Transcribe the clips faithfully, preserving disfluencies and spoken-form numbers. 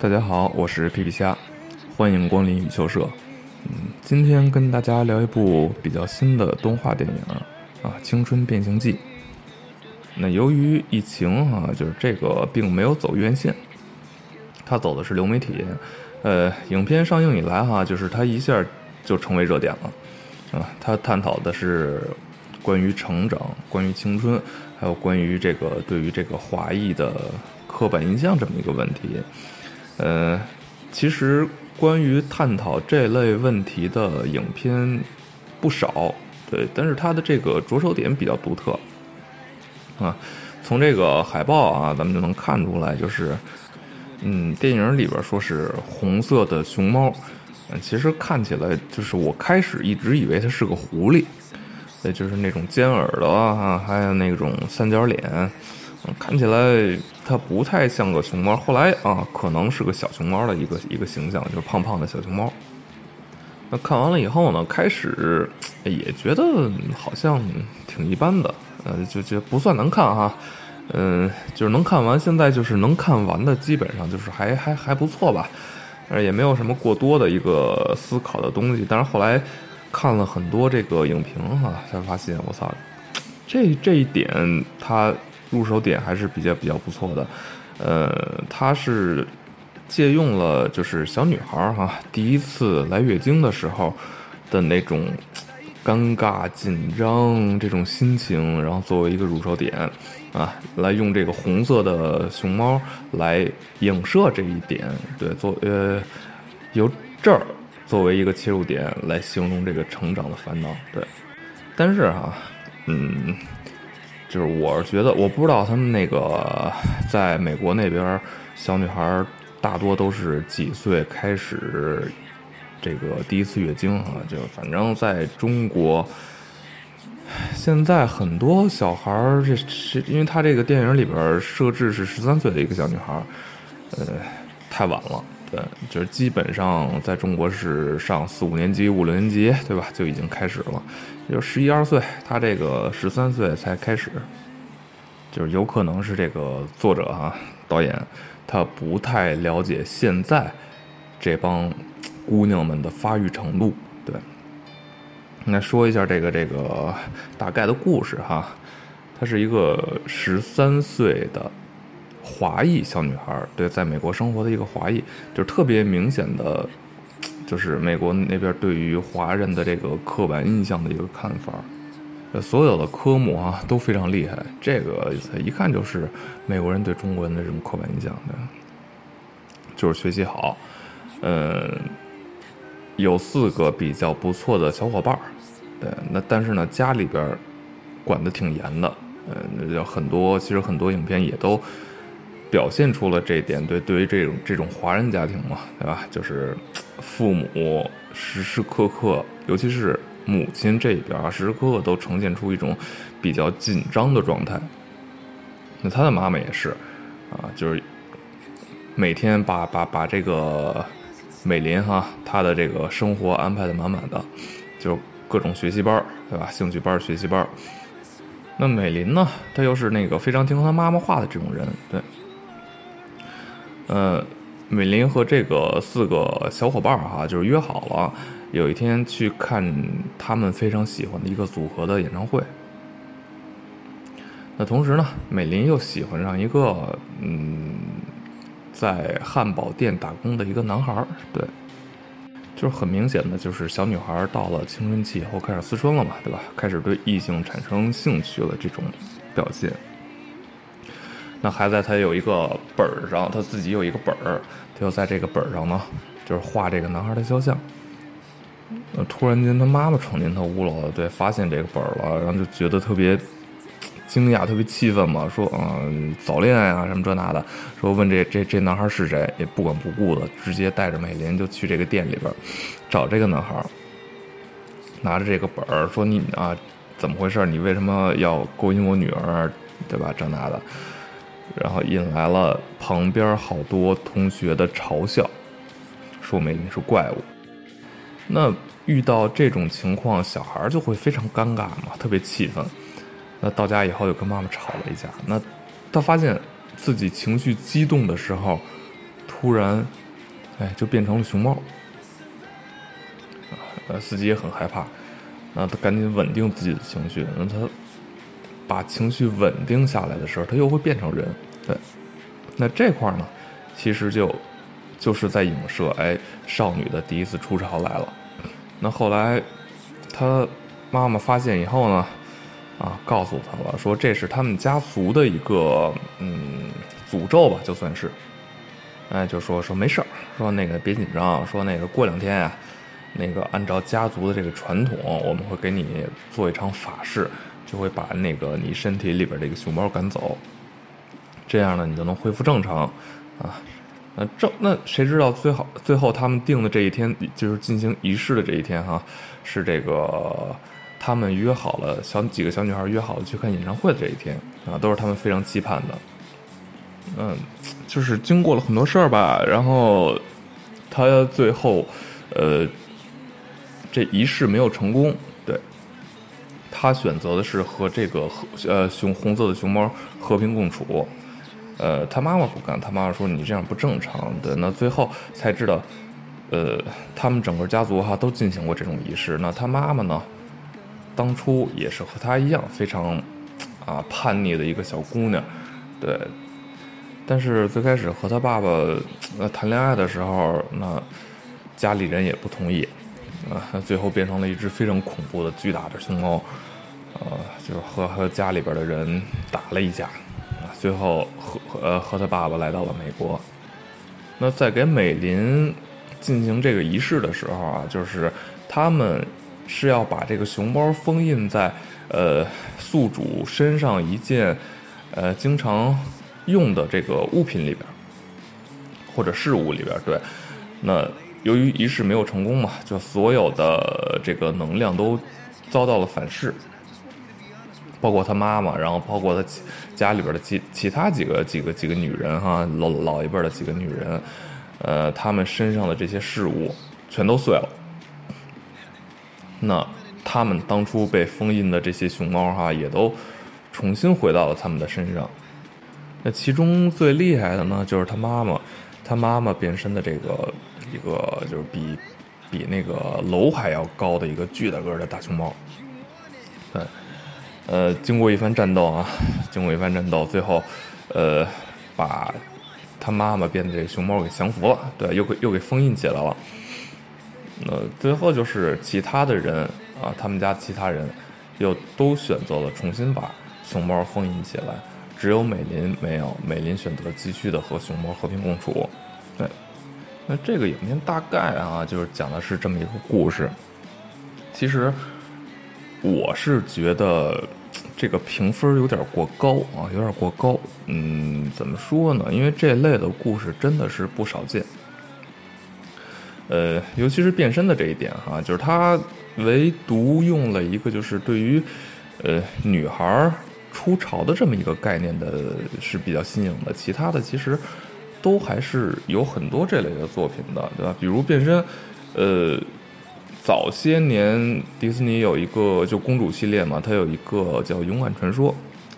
大家好，我是皮皮虾，欢迎光临羽球社。嗯，今天跟大家聊一部比较新的动画电影啊，《青春变形记》。那由于疫情哈、啊，就是这个并没有走院线，它走的是流媒体。呃，影片上映以来哈、啊，就是它一下就成为热点了啊。它探讨的是关于成长、关于青春，还有关于这个对于这个华裔的刻板印象这么一个问题。呃，其实关于探讨这类问题的影片不少，对，但是它的这个着手点比较独特啊。从这个海报啊，咱们就能看出来，就是嗯，电影里边说是红色的熊猫，其实看起来就是我开始一直以为它是个狐狸。对，就是那种尖耳朵啊，还有那种三角脸、嗯、看起来它不太像个熊猫，后来啊可能是个小熊猫的一个一个形象，就是胖胖的小熊猫。那看完了以后呢，开始也觉得好像挺一般的，呃就觉得不算难看哈，嗯、呃、就是能看完，现在就是能看完的基本上就是还还还不错吧，也没有什么过多的一个思考的东西。但是后来看了很多这个影评哈、啊，才发现我操，这这一点它入手点还是比较比较不错的。呃，它是借用了就是小女孩哈、啊、第一次来月经的时候的那种尴尬、紧张这种心情，然后作为一个入手点啊，来用这个红色的熊猫来影射这一点，对，做呃由这儿。作为一个切入点来形容这个成长的烦恼，对，但是哈、啊，嗯，就是我觉得我不知道他们那个在美国那边小女孩大多都是几岁开始这个第一次月经哈、啊，就反正在中国现在很多小孩这是因为他这个电影里边设置是十三岁的一个小女孩，呃，太晚了。就是基本上在中国是上四五年级、五六年级，对吧？就已经开始了，也就十一二岁，他这个十三岁才开始，就是有可能是这个作者哈、啊、导演他不太了解现在这帮姑娘们的发育程度，对。那说一下这个这个大概的故事哈，她是一个十三岁的。华裔小女孩，对，在美国生活的一个华裔，就是特别明显的，就是美国那边对于华人的这个刻板印象的一个看法。所有的科目啊都非常厉害，这个一看就是美国人对中国人的这种刻板印象的，就是学习好。嗯，有四个比较不错的小伙伴，对，那但是呢家里边管得挺严的，嗯，很多其实很多影片也都。表现出了这一点，对，对于这种这种华人家庭嘛，对吧？就是父母时时刻刻，尤其是母亲这边啊，时时刻刻都呈现出一种比较紧张的状态。那他的妈妈也是啊，就是每天把把把这个美林哈，他的这个生活安排的满满的，就各种学习班，对吧？兴趣班、学习班。那美林呢，他又是那个非常听他妈妈话的这种人，对。呃，美林和这个四个小伙伴哈、啊，就是约好了，有一天去看他们非常喜欢的一个组合的演唱会。那同时呢，美林又喜欢上一个嗯，在汉堡店打工的一个男孩，对，就是很明显的，就是小女孩到了青春期以后开始思春了嘛，对吧？开始对异性产生兴趣了，这种表现。那还在他有一个本儿上，他自己有一个本儿，他就在这个本儿上呢，就是画这个男孩的肖像。呃，突然间他妈妈闯进他屋了，对，发现这个本儿了，然后就觉得特别惊讶，特别气愤嘛，说嗯、呃、早恋啊什么这那的，说问这这这男孩是谁，也不管不顾的，直接带着美林就去这个店里边找这个男孩，拿着这个本儿说你啊怎么回事？你为什么要勾引我女儿？对吧？这那的。然后引来了旁边好多同学的嘲笑，说美林是怪物。那遇到这种情况，小孩就会非常尴尬嘛，特别气愤。那到家以后就跟妈妈吵了一架。那他发现自己情绪激动的时候，突然，哎，就变成了熊猫。呃，司机也很害怕，那他赶紧稳定自己的情绪。那他把情绪稳定下来的时候，他又会变成人。对，那这块呢，其实就就是在影射，哎，少女的第一次出潮来了。那后来，他妈妈发现以后呢，啊，告诉他了，说这是他们家族的一个嗯诅咒吧，就算是，哎，就说说没事儿，说那个别紧张，说那个过两天啊，那个按照家族的这个传统，我们会给你做一场法事，就会把那个你身体里边这个熊猫赶走，这样呢你就能恢复正常啊。那正那谁知道最好最后他们定的这一天，就是进行仪式的这一天哈、啊，是这个他们约好了小几个小女孩约好了去看演唱会的这一天啊，都是他们非常期盼的。嗯，就是经过了很多事儿吧，然后他最后呃这仪式没有成功，对，他选择的是和这个呃熊红色的熊猫和平共处。呃，他妈妈不干，他妈妈说你这样不正常的。那最后才知道，呃，他们整个家族哈都进行过这种仪式。那他妈妈呢，当初也是和他一样非常啊叛逆的一个小姑娘，对。但是最开始和他爸爸、呃、谈恋爱的时候，那家里人也不同意，啊、呃，最后变成了一只非常恐怖的巨大的熊猫，呃，就是和和家里边的人打了一架。最后和呃和他爸爸来到了美国。那在给美林进行这个仪式的时候啊，就是他们是要把这个熊猫封印在呃宿主身上一件呃经常用的这个物品里边或者事物里边。对，那由于仪式没有成功嘛，就所有的这个能量都遭到了反噬。包括他妈妈，然后包括他家里边的其其他几个几个几个女人哈，老老一辈的几个女人，呃，他们身上的这些事物全都碎了。那他们当初被封印的这些熊猫哈，也都重新回到了他们的身上。那其中最厉害的呢，就是他妈妈，他妈妈变身的这个一个就是比比那个楼还要高的一个巨大个的大熊猫，对。呃，经过一番战斗啊，经过一番战斗，最后，呃，把他妈妈变的这个熊猫给降服了，对，又给又给封印起来了。呃，最后就是其他的人啊，他们家其他人又都选择了重新把熊猫封印起来，只有美林没有，美林选择继续的和熊猫和平共处。对，那这个影片大概啊，就是讲的是这么一个故事，其实。我是觉得这个评分有点过高啊，有点过高。嗯，怎么说呢？因为这类的故事真的是不少见。呃，尤其是变身的这一点哈、啊，就是他唯独用了一个就是对于呃女孩出潮的这么一个概念的是比较新颖的，其他的其实都还是有很多这类的作品的，对吧？比如变身，呃。早些年迪士尼有一个就公主系列嘛，它有一个叫《勇敢传说》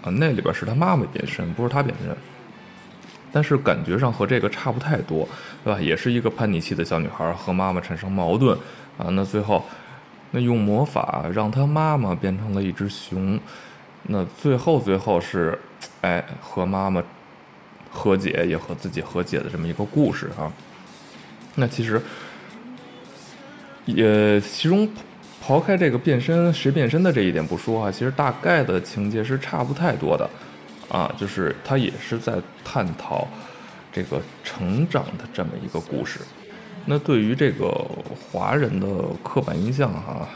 啊，那里边是他妈妈变身，不是他变身，但是感觉上和这个差不太多，对吧？也是一个叛逆期的小女孩和妈妈产生矛盾啊，那最后那用魔法让她妈妈变成了一只熊，那最后最后是哎和妈妈和解，也和自己和解的这么一个故事啊。那其实。也其中刨开这个变身谁变身的这一点不说啊，其实大概的情节是差不太多的啊，就是他也是在探讨这个成长的这么一个故事。那对于这个华人的刻板印象哈、啊，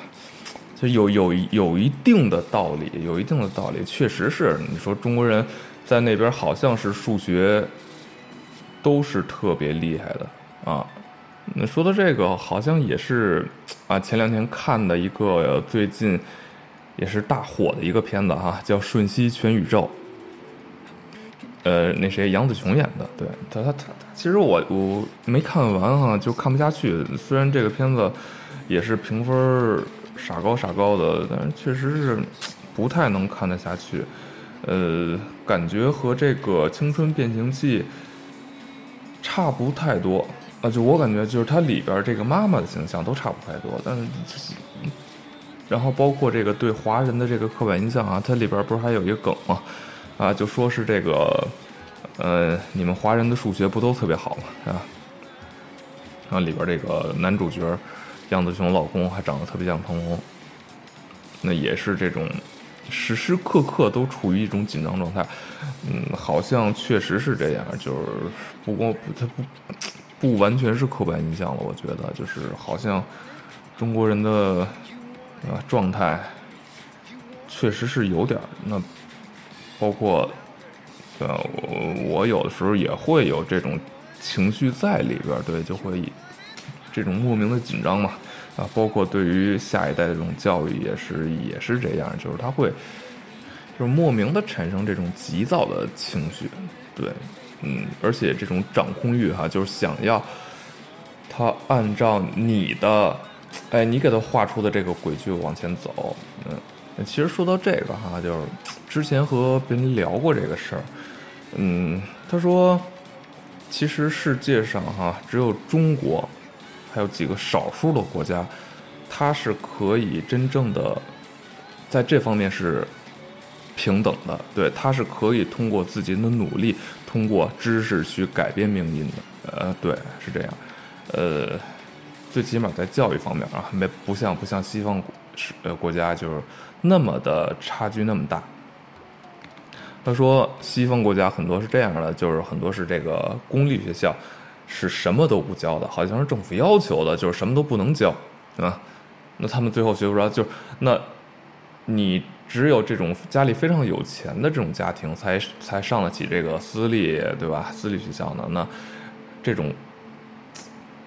就有有有一定的道理，有一定的道理，确实是你说中国人在那边好像是数学都是特别厉害的啊。那说到这个，好像也是啊，前两天看的一个最近也是大火的一个片子哈、啊，叫《瞬息全宇宙》。呃，那谁杨紫琼演的，对他他他，其实我我没看完哈、啊，就看不下去。虽然这个片子也是评分傻高傻高的，但是确实是不太能看得下去。呃，感觉和这个《青春变形记》差不太多啊，就我感觉就是它里边这个妈妈的形象都差不太多，但是就是然后包括这个对华人的这个刻板印象啊，它里边不是还有一个梗吗？啊，就说是这个呃，你们华人的数学不都特别好吗？是吧？然后里边这个男主角杨子雄老公还长得特别像庞龙，那也是这种时时刻刻都处于一种紧张状态。嗯，好像确实是这样，就是不光他不不完全是刻板印象了，我觉得就是好像中国人的啊、呃、状态确实是有点那，包括呃我我有的时候也会有这种情绪在里边，对，就会这种莫名的紧张嘛，啊，包括对于下一代的这种教育也是也是这样，就是他会就是莫名的产生这种急躁的情绪，对，嗯，而且这种掌控欲哈、啊，就是想要他按照你的，哎，你给他画出的这个轨迹往前走，嗯，其实说到这个哈、啊，就是之前和别人聊过这个事儿，嗯，他说。其实世界上哈、啊，只有中国，还有几个少数的国家，它是可以真正的在这方面是平等的，对，它是可以通过自己的努力，通过知识去改变命运的，呃，对，是这样，呃，最起码在教育方面啊，没不像不像西方国呃国家就是那么的差距那么大。他说西方国家很多是这样的，就是很多是这个公立学校是什么都不教的，好像是政府要求的，就是什么都不能教啊。那他们最后学不着，就那你只有这种家里非常有钱的这种家庭才才上得起这个私立，对吧？私立学校呢，那这种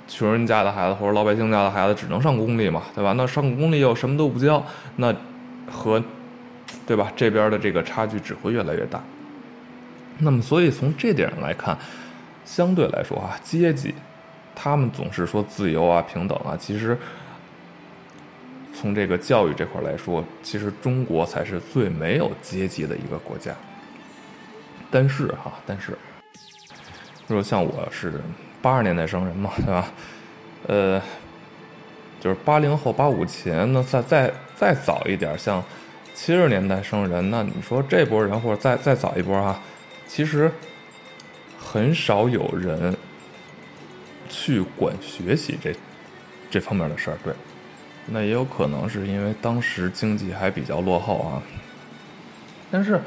穷人家的孩子或者老百姓家的孩子只能上公立嘛，对吧？那上公立又什么都不教，那和对吧？这边的这个差距只会越来越大。那么，所以从这点上来看，相对来说啊，阶级，他们总是说自由啊、平等啊，其实从这个教育这块来说，其实中国才是最没有阶级的一个国家。但是哈、啊，但是，说像我是八十年代生人嘛，对吧？呃，就是八零后、八五前呢，再再再早一点，像。七十年代生人，那你说这波人或者再再早一波啊，其实很少有人去管学习这这方面的事儿。对，那也有可能是因为当时经济还比较落后啊，但是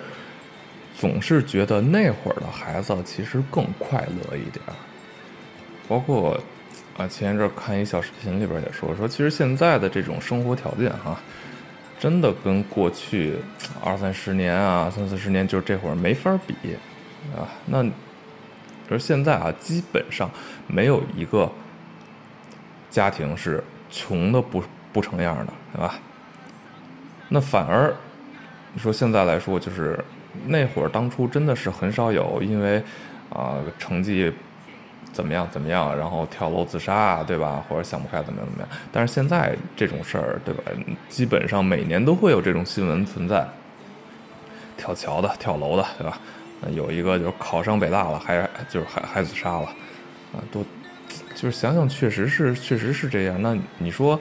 总是觉得那会儿的孩子其实更快乐一点。包括啊，前一阵看一小视频里边也说说，其实现在的这种生活条件哈、啊。真的跟过去二三十年啊，三四十年就是这会儿没法比啊。那而现在啊，基本上没有一个家庭是穷的不不成样的，对吧？那反而你说现在来说，就是那会儿当初真的是很少有因为啊、呃、成绩怎么样怎么样，然后跳楼自杀，对吧？或者想不开怎么样怎么样？但是现在这种事儿，对吧？基本上每年都会有这种新闻存在，跳桥的、跳楼的，对吧？有一个就是考上北大了，还就是还还自杀了，啊，都就是想想确实是确实是这样。那你说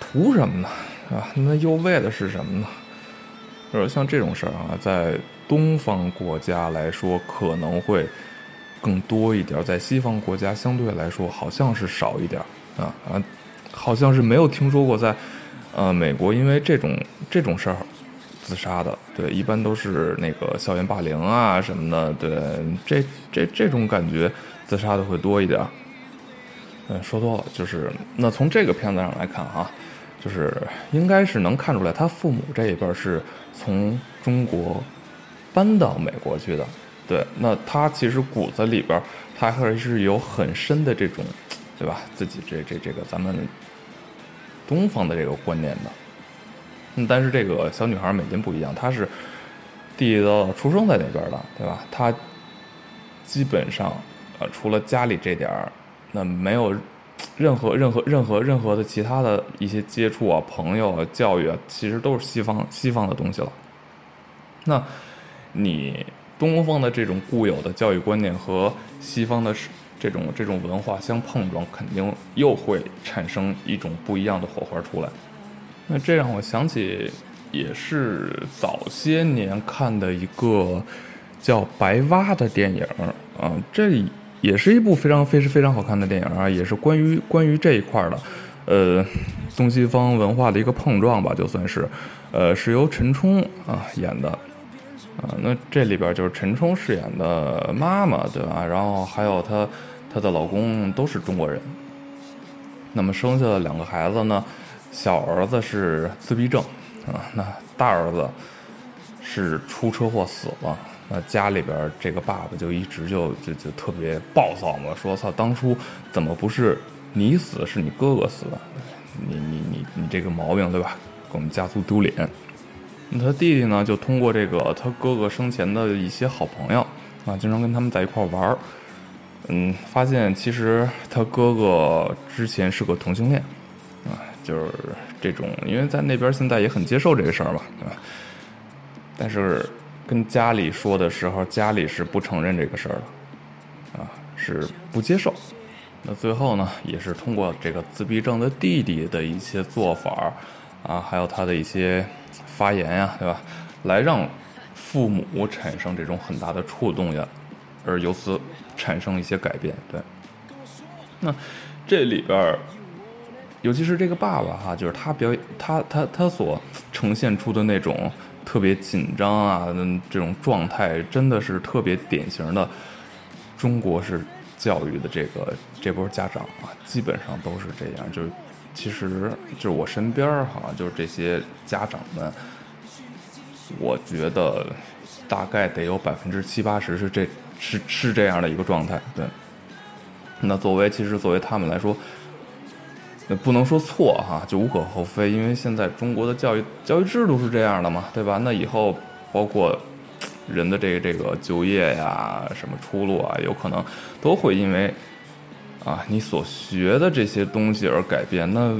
图什么呢？啊，那又为的是什么呢？就是像这种事儿啊，在东方国家来说可能会。更多一点，在西方国家相对来说好像是少一点啊啊，好像是没有听说过在呃美国因为这种这种事儿自杀的，对，一般都是那个校园霸凌啊什么的，对，这这这种感觉自杀的会多一点。嗯，说多了就是那从这个片子上来看哈、啊，就是应该是能看出来他父母这一辈是从中国搬到美国去的。对，那他其实骨子里边，他还是有很深的这种，对吧？自己这这这个咱们东方的这个观念的。嗯，但是这个小女孩美金不一样，她是地地道道出生在那边的，对吧？她基本上呃，除了家里这点儿，那没有任何任何任何任何的其他的一些接触啊、朋友啊、教育啊，其实都是西方西方的东西了。那你东方的这种固有的教育观念和西方的这种这种文化相碰撞，肯定又会产生一种不一样的火花出来。那这让我想起也是早些年看的一个叫《白蛙》的电影啊，这也是一部非常非常非常好看的电影啊，也是关于关于这一块的，呃，东西方文化的一个碰撞吧，就算是，呃，是由陈冲啊演的啊，那这里边就是陈冲饰演的妈妈，对吧？然后还有她她的老公都是中国人，那么生下了两个孩子呢，小儿子是自闭症啊，那大儿子是出车祸死了。那家里边这个爸爸就一直就就就特别暴躁嘛，说操，当初怎么不是你死，是你哥哥死的，你你你你这个毛病，对吧？给我们家族丢脸。那他弟弟呢，就通过这个他哥哥生前的一些好朋友啊，经常跟他们在一块玩，嗯，发现其实他哥哥之前是个同性恋啊，就是这种，因为在那边现在也很接受这个事儿嘛，对吧？但是跟家里说的时候，家里是不承认这个事儿的，啊，是不接受。那最后呢，也是通过这个自闭症的弟弟的一些做法，啊，还有他的一些发言呀，对吧，来让父母产生这种很大的触动呀，而由此产生一些改变。对，那这里边，尤其是这个爸爸哈，就是他表演，他他他所呈现出的那种特别紧张啊，这种状态真的是特别典型的中国式教育的这个这波家长啊，基本上都是这样。就是其实就是我身边哈、啊，就是这些家长们，我觉得大概得有百分之七八十是这是是这样的一个状态。对，那作为其实作为他们来说，不能说错哈，就无可厚非，因为现在中国的教育教育制度是这样的嘛，对吧？那以后包括人的这个这个就业呀、什么出路啊，有可能都会因为啊你所学的这些东西而改变。那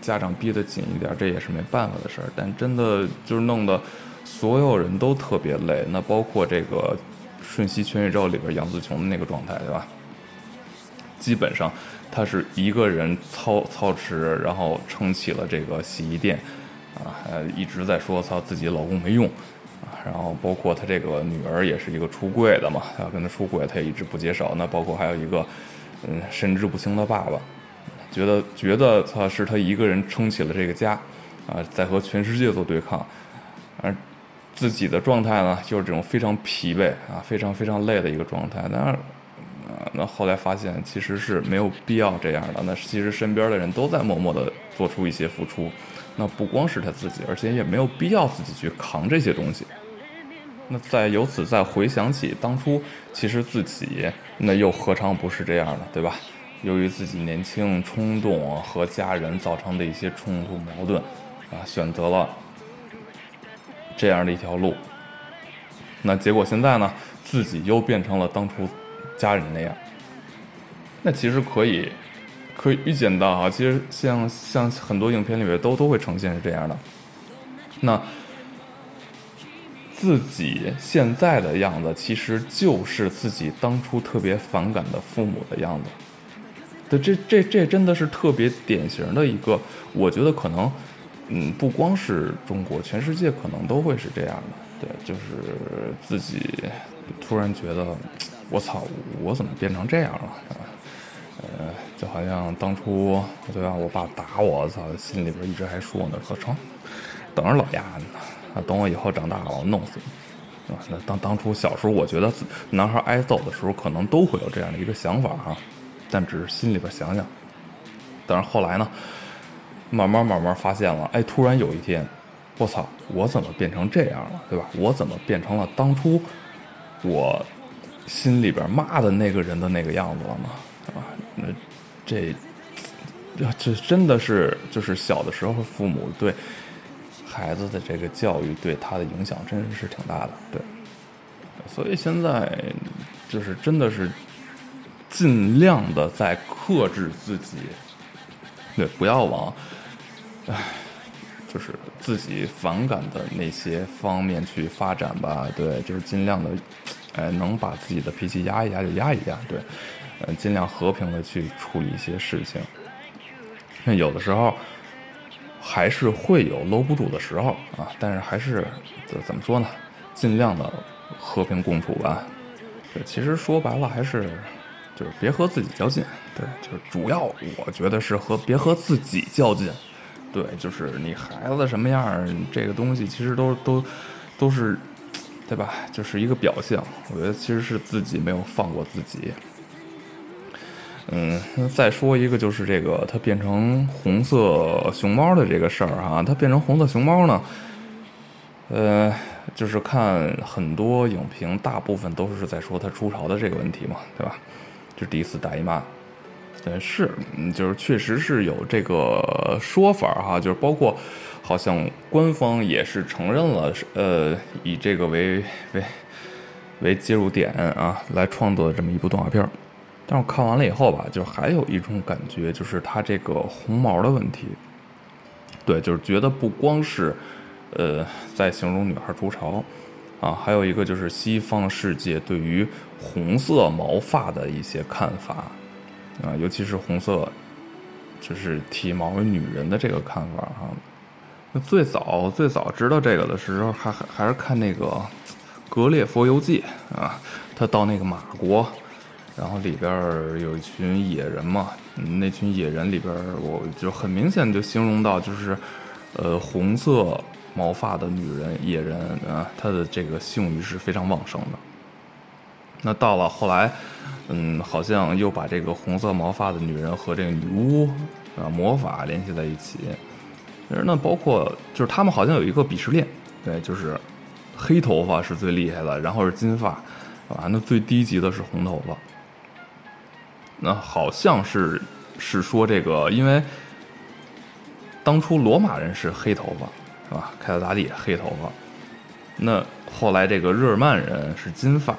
家长逼得紧一点，这也是没办法的事儿。但真的就是弄得所有人都特别累，那包括这个《瞬息全宇宙》里边杨紫琼的那个状态，对吧？基本上他是一个人操操持，然后撑起了这个洗衣店，啊，一直在说操自己老公没用，啊，然后包括他这个女儿也是一个出柜的嘛，要跟他出柜，他也一直不接受。那包括还有一个，嗯，神志不清的爸爸，觉得觉得他是他一个人撑起了这个家，啊，在和全世界做对抗，而自己的状态呢，就是这种非常疲惫啊，非常非常累的一个状态，但是。啊，那后来发现其实是没有必要这样的。那其实身边的人都在默默地做出一些付出，那不光是他自己，而且也没有必要自己去扛这些东西。那再由此再回想起当初，其实自己那又何尝不是这样的，对吧？由于自己年轻冲动和家人造成的一些冲突矛盾，啊，选择了这样的一条路。那结果现在呢，自己又变成了当初家人那样。那其实可以可以预见到啊，其实像像很多影片里面都都会呈现是这样的。那自己现在的样子，其实就是自己当初特别反感的父母的样子。对，这这这真的是特别典型的一个，我觉得可能，嗯，不光是中国，全世界可能都会是这样的。对，就是自己突然觉得，我操，我怎么变成这样了？呃，就好像当初，对吧？我爸打我，操，心里边一直还说呢，说成，等着老丫呢，等我以后长大了，我弄死你。啊，那当当初小时候，我觉得男孩挨揍的时候，可能都会有这样的一个想法哈、啊，但只是心里边想想。但是后来呢，慢慢慢慢发现了，哎，突然有一天，我操，我怎么变成这样了？对吧？我怎么变成了当初我心里边骂的那个人的那个样子了嘛，对吧？那这这真的是就是小的时候父母对孩子的这个教育对他的影响真是挺大的。对，所以现在就是真的是尽量的在克制自己，对，不要往唉就是自己反感的那些方面去发展吧。对，就是尽量的，呃，能把自己的脾气压一压就压一压，对，呃，尽量和平的去处理一些事情。那有的时候还是会有搂不住的时候啊，但是还是怎么说呢？尽量的和平共处吧。其实说白了还是就是别和自己较劲，对，就是主要我觉得是和别和自己较劲，对，就是你孩子什么样，这个东西其实都都都是，对吧？就是一个表象，我觉得其实是自己没有放过自己。嗯，再说一个就是这个它变成红色熊猫的这个事儿啊，它变成红色熊猫呢，呃。就是看很多影评，大部分都是在说他出潮的这个问题嘛，对吧？就第一次大姨妈，对，是，就是确实是有这个说法哈，就是包括好像官方也是承认了，呃，以这个为为为切入点啊来创作的这么一部动画片。但是我看完了以后吧，就还有一种感觉，就是他这个红毛的问题，对，就是觉得不光是。呃，在形容女孩出潮，啊，还有一个就是西方世界对于红色毛发的一些看法，啊，尤其是红色，就是体毛为女人的这个看法哈。那最早最早知道这个的时候，还还是看那个《格列佛游记》啊，他到那个马国，然后里边有一群野人嘛，那群野人里边，我就很明显就形容到就是，呃，红色。毛发的女人野人啊，她的这个性欲是非常旺盛的。那到了后来，嗯，好像又把这个红色毛发的女人和这个女巫啊魔法联系在一起。那包括就是他们好像有一个鄙视链，对，就是黑头发是最厉害的，然后是金发啊，那最低级的是红头发。那好像是是说这个，因为当初罗马人是黑头发。啊，凯撒大帝黑头发，那后来这个日耳曼人是金发，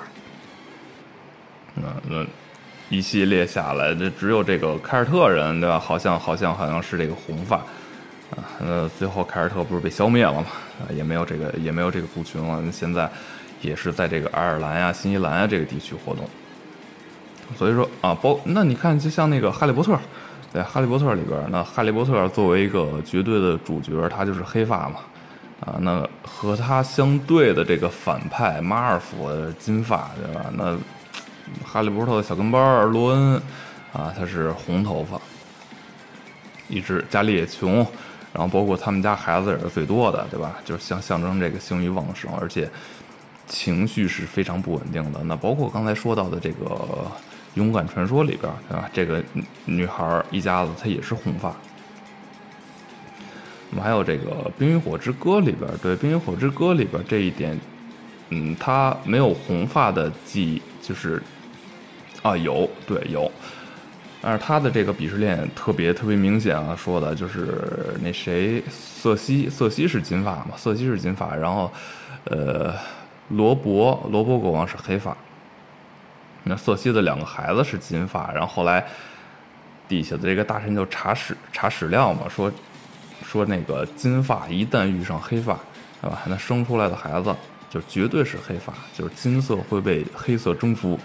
那那一系列下来，这只有这个凯尔特人，对吧？好像好像好像是这个红发，啊，那最后凯尔特不是被消灭了嘛？啊，也没有这个也没有这个族群了，现在也是在这个爱尔兰呀、新西兰呀这个地区活动。所以说啊，包那你看，就像那个《哈利波特》。在哈利波特里边，那哈利波特作为一个绝对的主角，他就是黑发嘛，啊，那和他相对的这个反派马尔福金发，对吧？那哈利波特的小跟班罗恩啊，他是红头发，一只家里也穷，然后包括他们家孩子也是最多的，对吧？就是象象征这个性欲旺盛，而且情绪是非常不稳定的。那包括刚才说到的这个。勇敢传说里边，对吧？这个女孩一家子她也是红发。我们还有这个《冰与火之歌》里边，对，《冰与火之歌》里边这一点，嗯，她没有红发的记忆，就是啊，有，对，有，但是她的这个鄙视链特别特别明显啊，说的就是那谁，瑟西，瑟西是金发嘛，瑟西是金发，然后呃，罗伯，罗伯国王是黑发。那瑟西的两个孩子是金发，然后后来底下的这个大臣就查史查史料嘛，说说那个金发一旦遇上黑发，对吧？那生出来的孩子就绝对是黑发，就是金色会被黑色征服，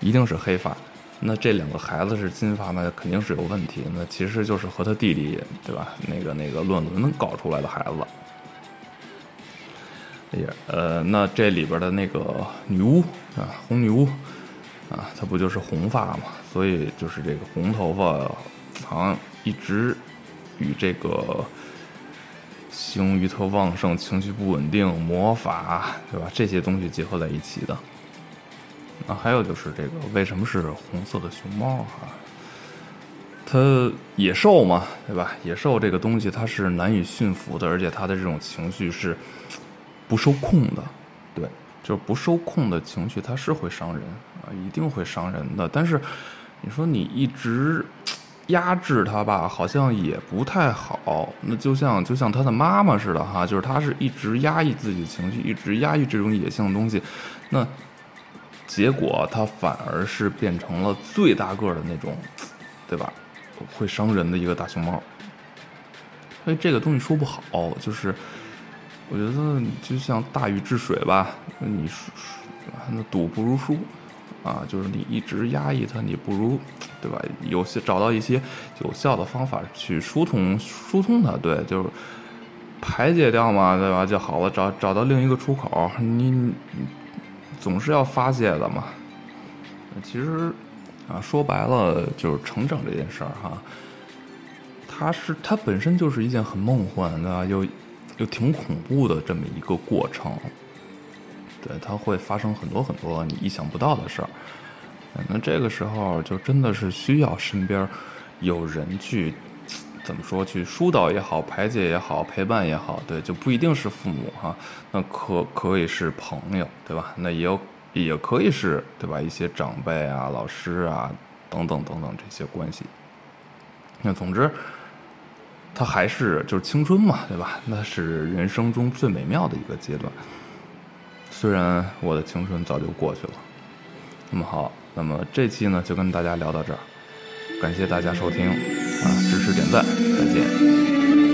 一定是黑发。那这两个孩子是金发，那肯定是有问题。那其实就是和他弟弟，对吧？那个那个乱伦能搞出来的孩子。也呃，那这里边的那个女巫啊，红女巫。啊，他不就是红发嘛，所以就是这个红头发好像一直与这个性欲特旺盛、情绪不稳定、魔法，对吧？这些东西结合在一起的。啊，还有就是这个为什么是红色的熊猫啊？它野兽嘛，对吧？野兽这个东西它是难以驯服的，而且它的这种情绪是不受控的，对。就是不受控的情绪，它是会伤人啊，一定会伤人的。但是你说你一直压制它吧，好像也不太好。那就像就像他的妈妈似的哈，就是他是一直压抑自己的情绪，一直压抑这种野性的东西，那结果他反而是变成了最大个的那种，对吧？会伤人的一个大熊猫。所以这个东西说不好，就是我觉得就像大禹治水吧，你赌不如输啊，就是你一直压抑它，你不如对吧？有些找到一些有效的方法去疏通疏通它，对，就是排解掉嘛，对吧？就好了，找找到另一个出口，你总是要发泄的嘛。其实啊，说白了就是成长这件事儿哈，它是它本身就是一件很梦幻的，又又挺恐怖的这么一个过程。对，它会发生很多很多你意想不到的事儿。那这个时候就真的是需要身边有人去怎么说，去疏导也好，排解也好，陪伴也好，对，就不一定是父母哈，那可可以是朋友，对吧？那也有也可以是对吧？一些长辈啊、老师啊等等等等这些关系。那总之，它还是就是青春嘛，对吧？那是人生中最美妙的一个阶段。虽然我的青春早就过去了。那么好，那么这期呢就跟大家聊到这儿，感谢大家收听啊，支持点赞，再见。